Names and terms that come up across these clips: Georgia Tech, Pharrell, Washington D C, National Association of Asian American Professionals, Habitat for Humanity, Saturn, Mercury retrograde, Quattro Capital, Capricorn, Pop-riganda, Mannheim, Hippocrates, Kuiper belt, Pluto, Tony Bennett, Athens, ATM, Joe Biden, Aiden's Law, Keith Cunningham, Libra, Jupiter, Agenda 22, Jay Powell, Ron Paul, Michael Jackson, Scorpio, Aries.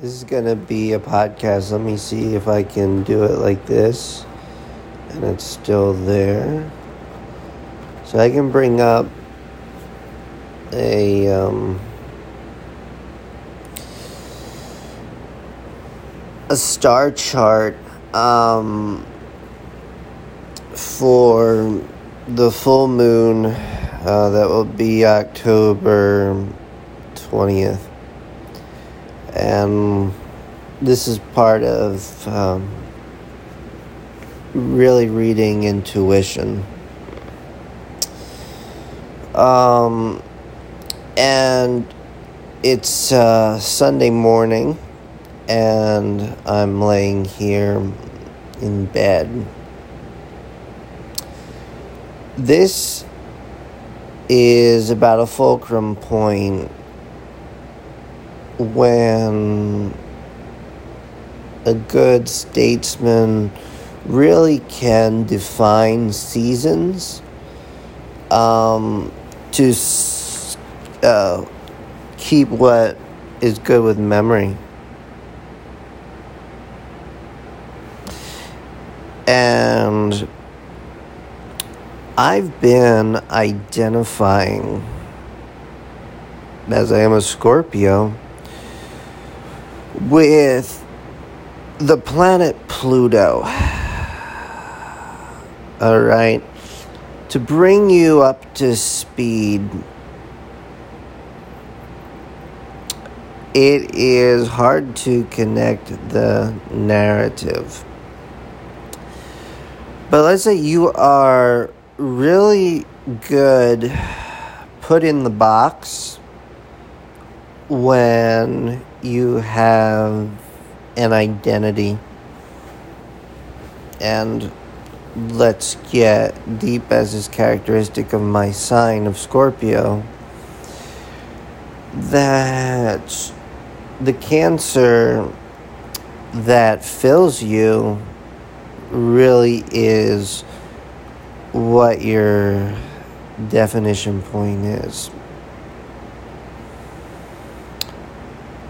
This is going to be a podcast. Let me see if I can do it like this. And it's still there. So I can bring up a star chart for the full moon that will be October 20th. And this is part of really reading intuition. And it's Sunday morning, and I'm laying here in bed. This is about a fulcrum point when a good statesman really can define seasons to keep what is good with memory. And I've been identifying, as I am a Scorpio, with the planet Pluto. All right. To bring you up to speed, it is hard to connect the narrative. But let's say you are really good put in the box when you have an identity. And let's get deep, as is characteristic of my sign of Scorpio, that the Cancer that fills you really is what your definition point is.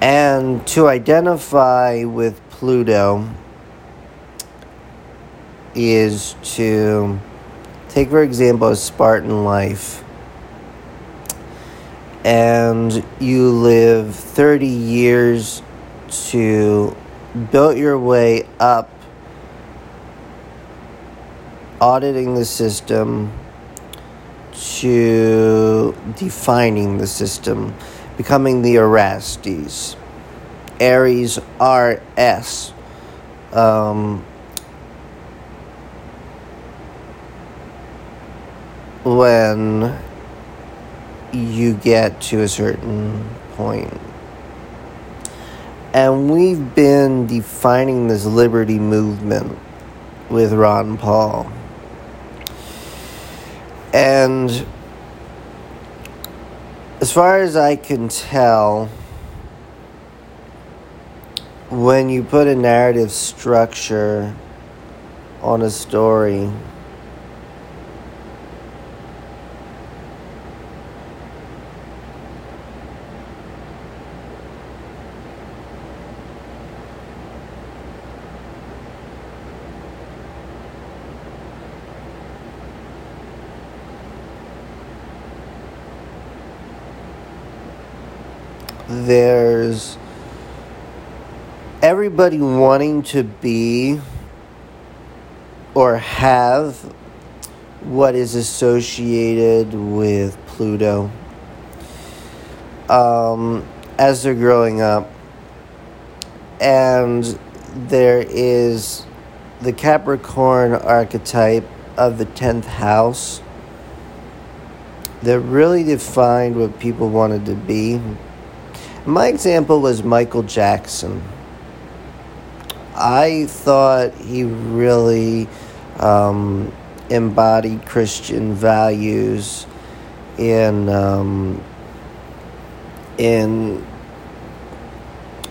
And to identify with Pluto is to take, for example, a Spartan life, and you live 30 years to build your way up, auditing the system to defining the system, becoming the Orestes. Aries, R-S. When you get to a certain point. And we've been defining this liberty movement with Ron Paul. And as far as I can tell, when you put a narrative structure on a story, there's everybody wanting to be or have what is associated with Pluto as they're growing up. And there is the Capricorn archetype of the 10th house that really defined what people wanted to be. My example was Michael Jackson. I thought he really embodied Christian values in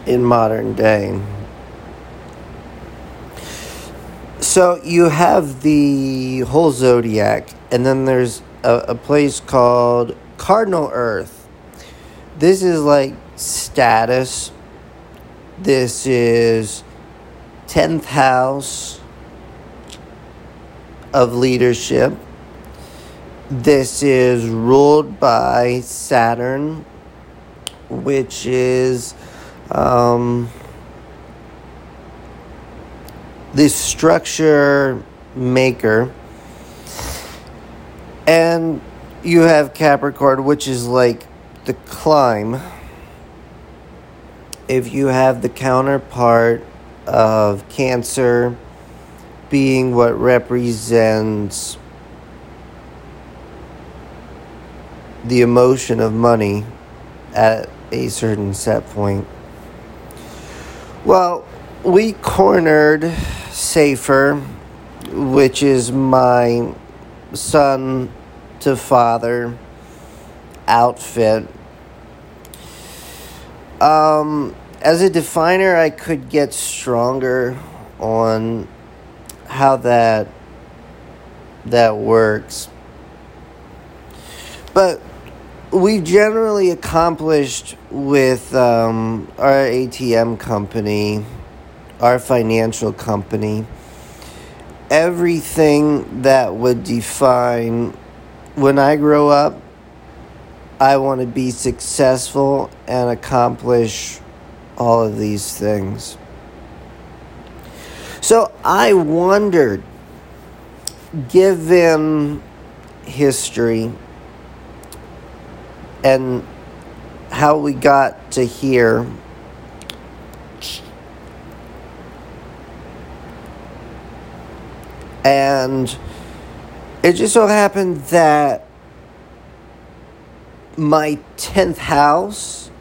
modern day. So you have the whole zodiac, and then there's a place called Cardinal Earth. This is like status, This is 10th house of leadership. This is ruled by Saturn, which is the structure maker. And you have Capricorn, which is like the climb. If you have the counterpart of Cancer being what represents the emotion of money at a certain set point. Well, we cornered Safer, which is my son to father outfit. As a definer, I could get stronger on how that works. But we generally accomplished with our ATM company, our financial company, everything that would define when I grow up. I want to be successful and accomplish all of these things. So I wondered, given history and how we got to here, and it just so happened that my 10th house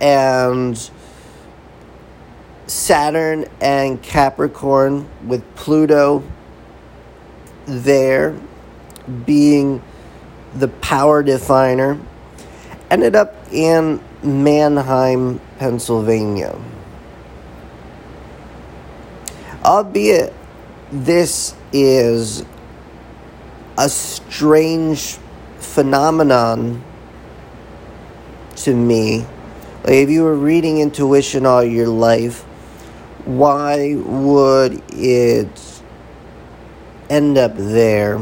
and Saturn and Capricorn with Pluto there being the power definer ended up in Mannheim, Pennsylvania. Albeit this is a strange phenomenon to me. Like, if you were reading intuition all your life, why would it end up there?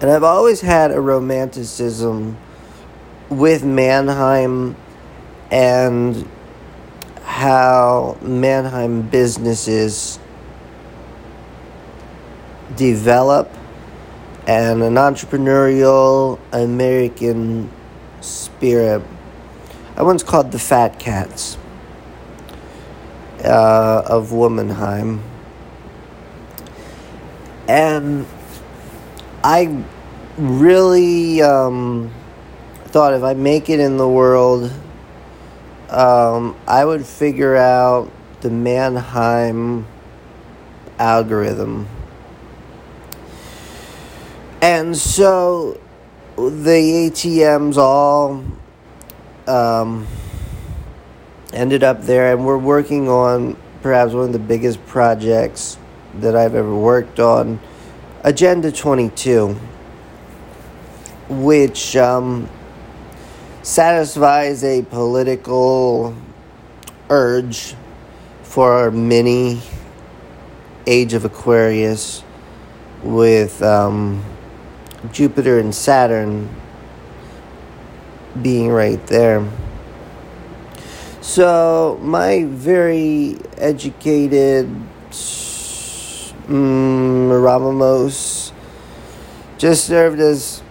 And I've always had a romanticism with Mannheim and how Mannheim businesses develop and an entrepreneurial American spirit. I once called the Fat Cats of Womanheim. And I really thought if I make it in the world, I would figure out the Mannheim algorithm. And so the ATMs all ended up there, and we're working on perhaps one of the biggest projects that I've ever worked on, Agenda 22, which satisfies a political urge for our mini Age of Aquarius with Jupiter and Saturn being right there. So my very educated Ramos just served as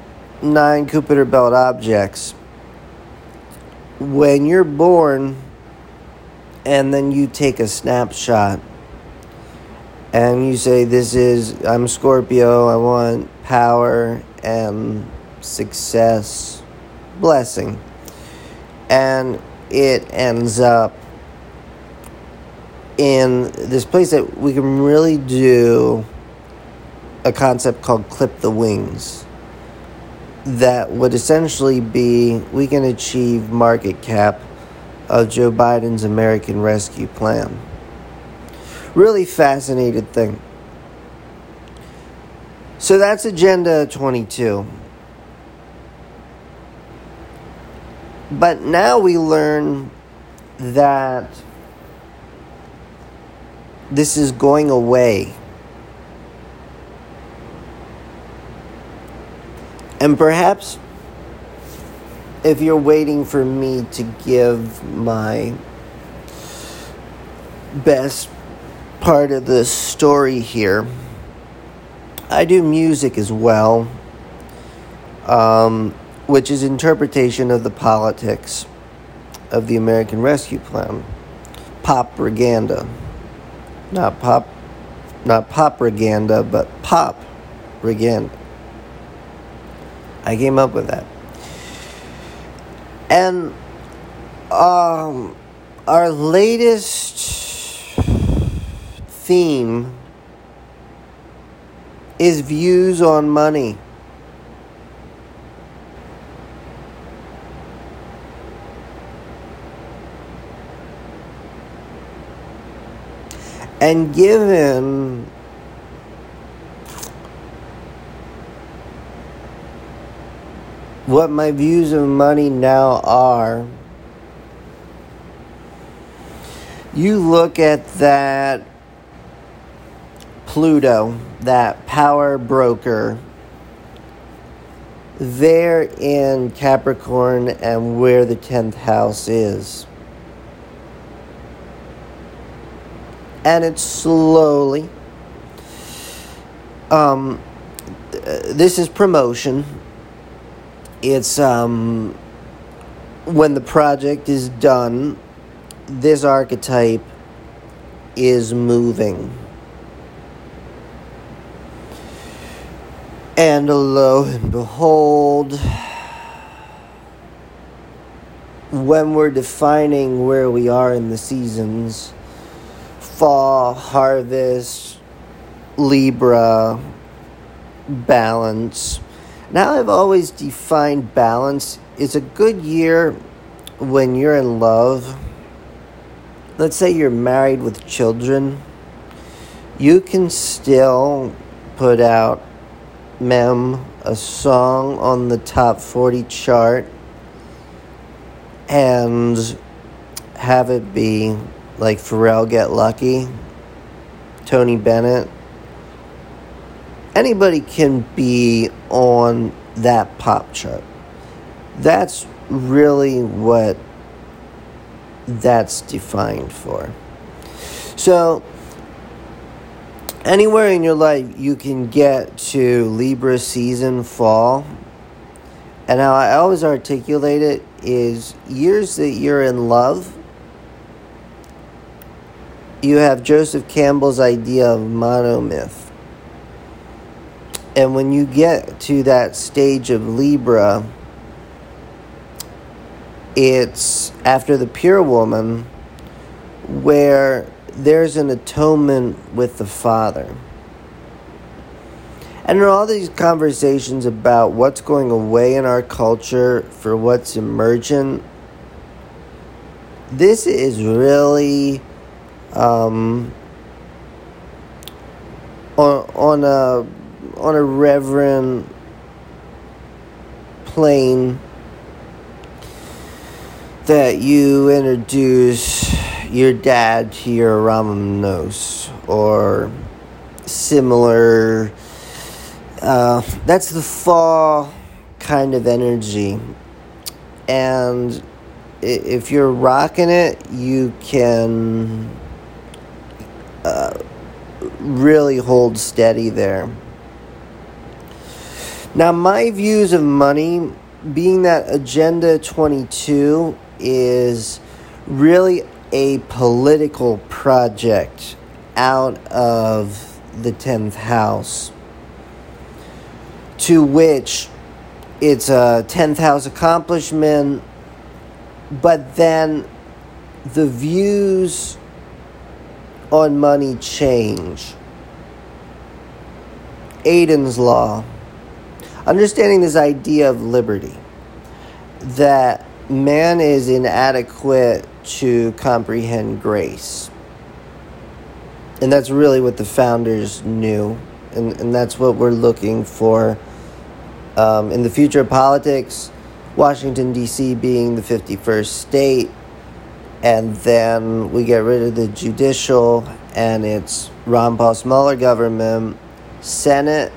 9 Kuiper belt objects. When you're born and then you take a snapshot and you say, this is, I'm Scorpio, I want power and success, blessing. And it ends up in this place that we can really do a concept called clip the wings. That would essentially be, we can achieve market cap of Joe Biden's American Rescue Plan. Really fascinating thing. So that's Agenda 22. But now we learn that this is going away. And perhaps if you're waiting for me to give my best part of the story here, I do music as well, which is interpretation of the politics of the American Rescue Plan. Pop-riganda. Not pop-riganda, but pop-riganda. I came up with that. And our latest theme is views on money. And given what my views of money now are, you look at that Pluto, that power broker, there in Capricorn and where the 10th house is. And it's slowly, this is promotion. It's when the project is done, this archetype is moving. And lo and behold, when we're defining where we are in the seasons, fall, harvest, Libra, balance. Now I've always defined balance. It's a good year when you're in love. Let's say you're married with children. You can still put out a song on the top 40 chart and have it be like Pharrell, Get Lucky, Tony Bennett. Anybody can be on that pop chart. That's really what that's defined for. So, anywhere in your life you can get to Libra season, fall. And how I always articulate it is years that you're in love. You have Joseph Campbell's idea of monomyth. And when you get to that stage of Libra, it's after the pure woman where there's an atonement with the Father. And there are all these conversations about what's going away in our culture for what's emergent. This is really on a reverent plane that you introduce your dad to your Ramanos or similar. That's the fall kind of energy. And if you're rocking it, you can really hold steady there. Now, my views of money, being that Agenda 22 is really a political project out of the 10th house, to which it's a 10th house accomplishment, but then the views on money change. Aiden's Law. Understanding this idea of liberty. That man is inadequate to comprehend grace. And that's really what the founders knew. And that's what we're looking for in the future of politics. Washington D C being the 51st state. and then we get rid of the judicial, and it's Ron Paul smaller government, Senate,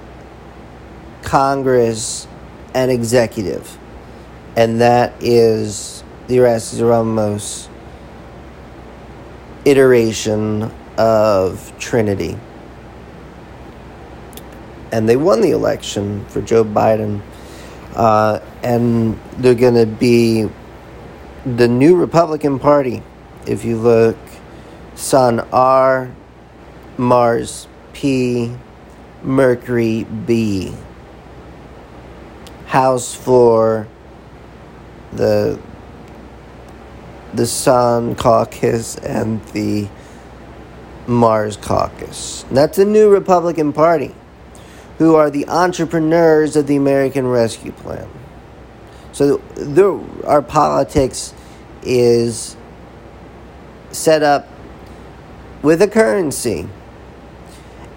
Congress, and executive. And that is the Erastus Ramos iteration of Trinity. And they won the election for Joe Biden. And they're going to be the new Republican Party. If you look, Sun R, Mars P, Mercury B. House for the Sun Caucus and the Mars Caucus. And that's a new Republican Party, who are the entrepreneurs of the American Rescue Plan. So our politics is set up with a currency.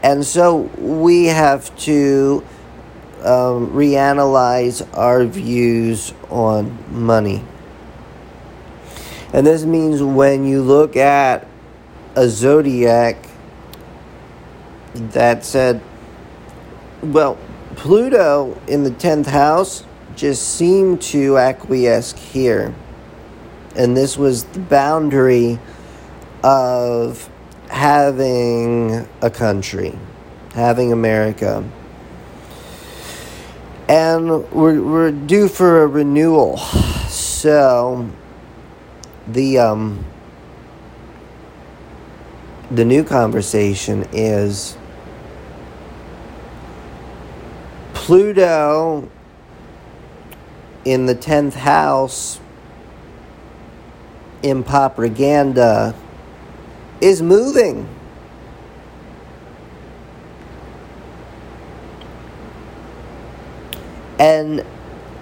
And so we have to reanalyze our views on money. And this means when you look at a zodiac that said, well, Pluto in the 10th house just seemed to acquiesce here. And this was the boundary of having a country, having America. And we're due for a renewal. So the new conversation is Pluto in the 10th house in propaganda is moving. And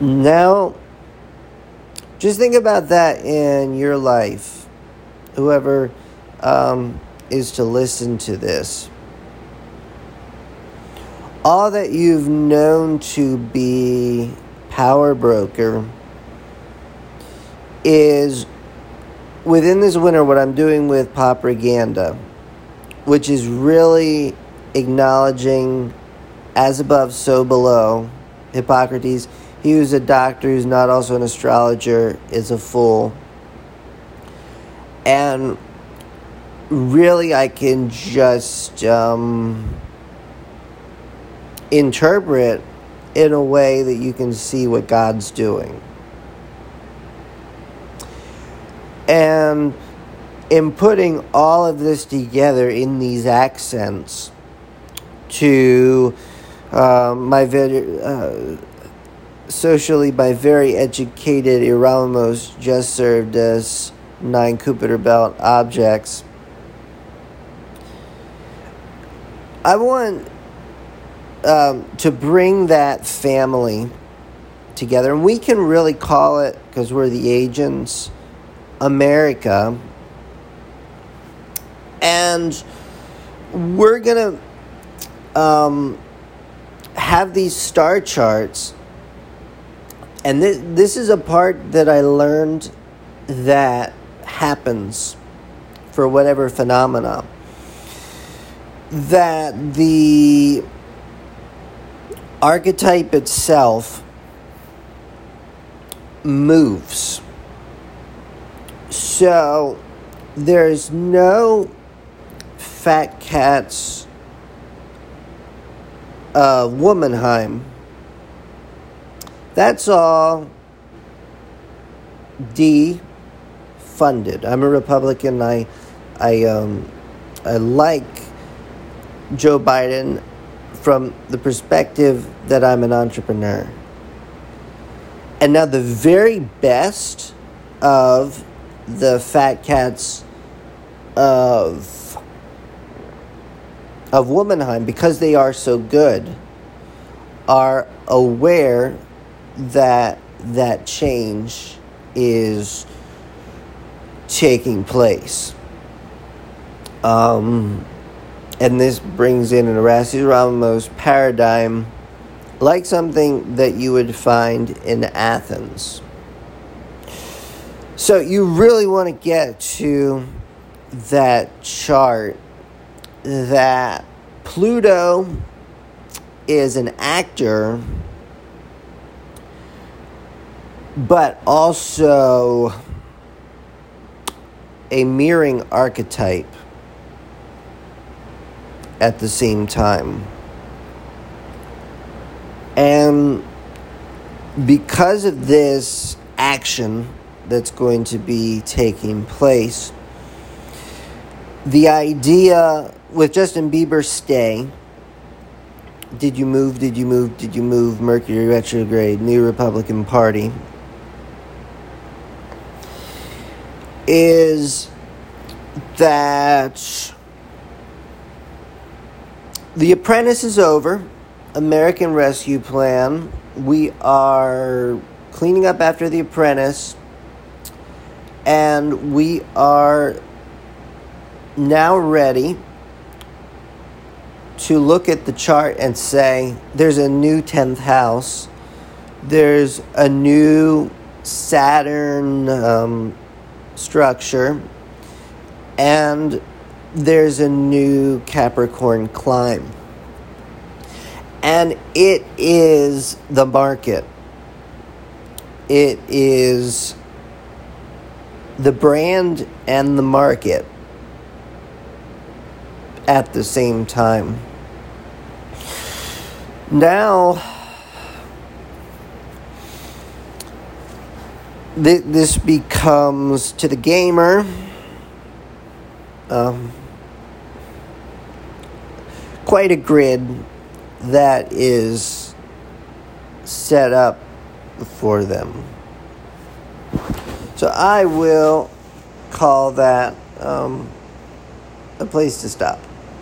now just think about that in your life, whoever is to listen to this. All that you've known to be power broker is within this winter what I'm doing with propaganda, which is really acknowledging as above, so below. Hippocrates, he was a doctor who's not also an astrologer, is a fool. And really I can just interpret in a way that you can see what God's doing. And in putting all of this together in these accents to my very educated Erasmus just served as 9 Kuiper belt objects. I want to bring that family together. And we can really call it, because we're the agents, America. And we're going to have these star charts. And this is a part that I learned that happens for whatever phenomena. That the archetype itself moves. So there's no fat cats of Mannheim. That's all defunded. I'm a Republican. I like Joe Biden from the perspective that I'm an entrepreneur. And now the very best of the fat cats of Mannheim, because they are so good, are aware that that change is taking place. And this brings in an Erastus Ramos paradigm, like something that you would find in Athens. So you really want to get to that chart that Pluto is an actor, but also a mirroring archetype at the same time. And because of this action that's going to be taking place, the idea with Justin Bieber's stay, did you move, Mercury retrograde, new Republican Party, is that The Apprentice is over, American Rescue Plan. We are cleaning up after The Apprentice, and we are now ready to look at the chart and say there's a new 10th house, there's a new Saturn structure, and there's a new Capricorn climb. And it is the market. It is the brand and the market at the same time. Now, this becomes, to the gamer, quite a grid that is set up for them. So I will call that a place to stop.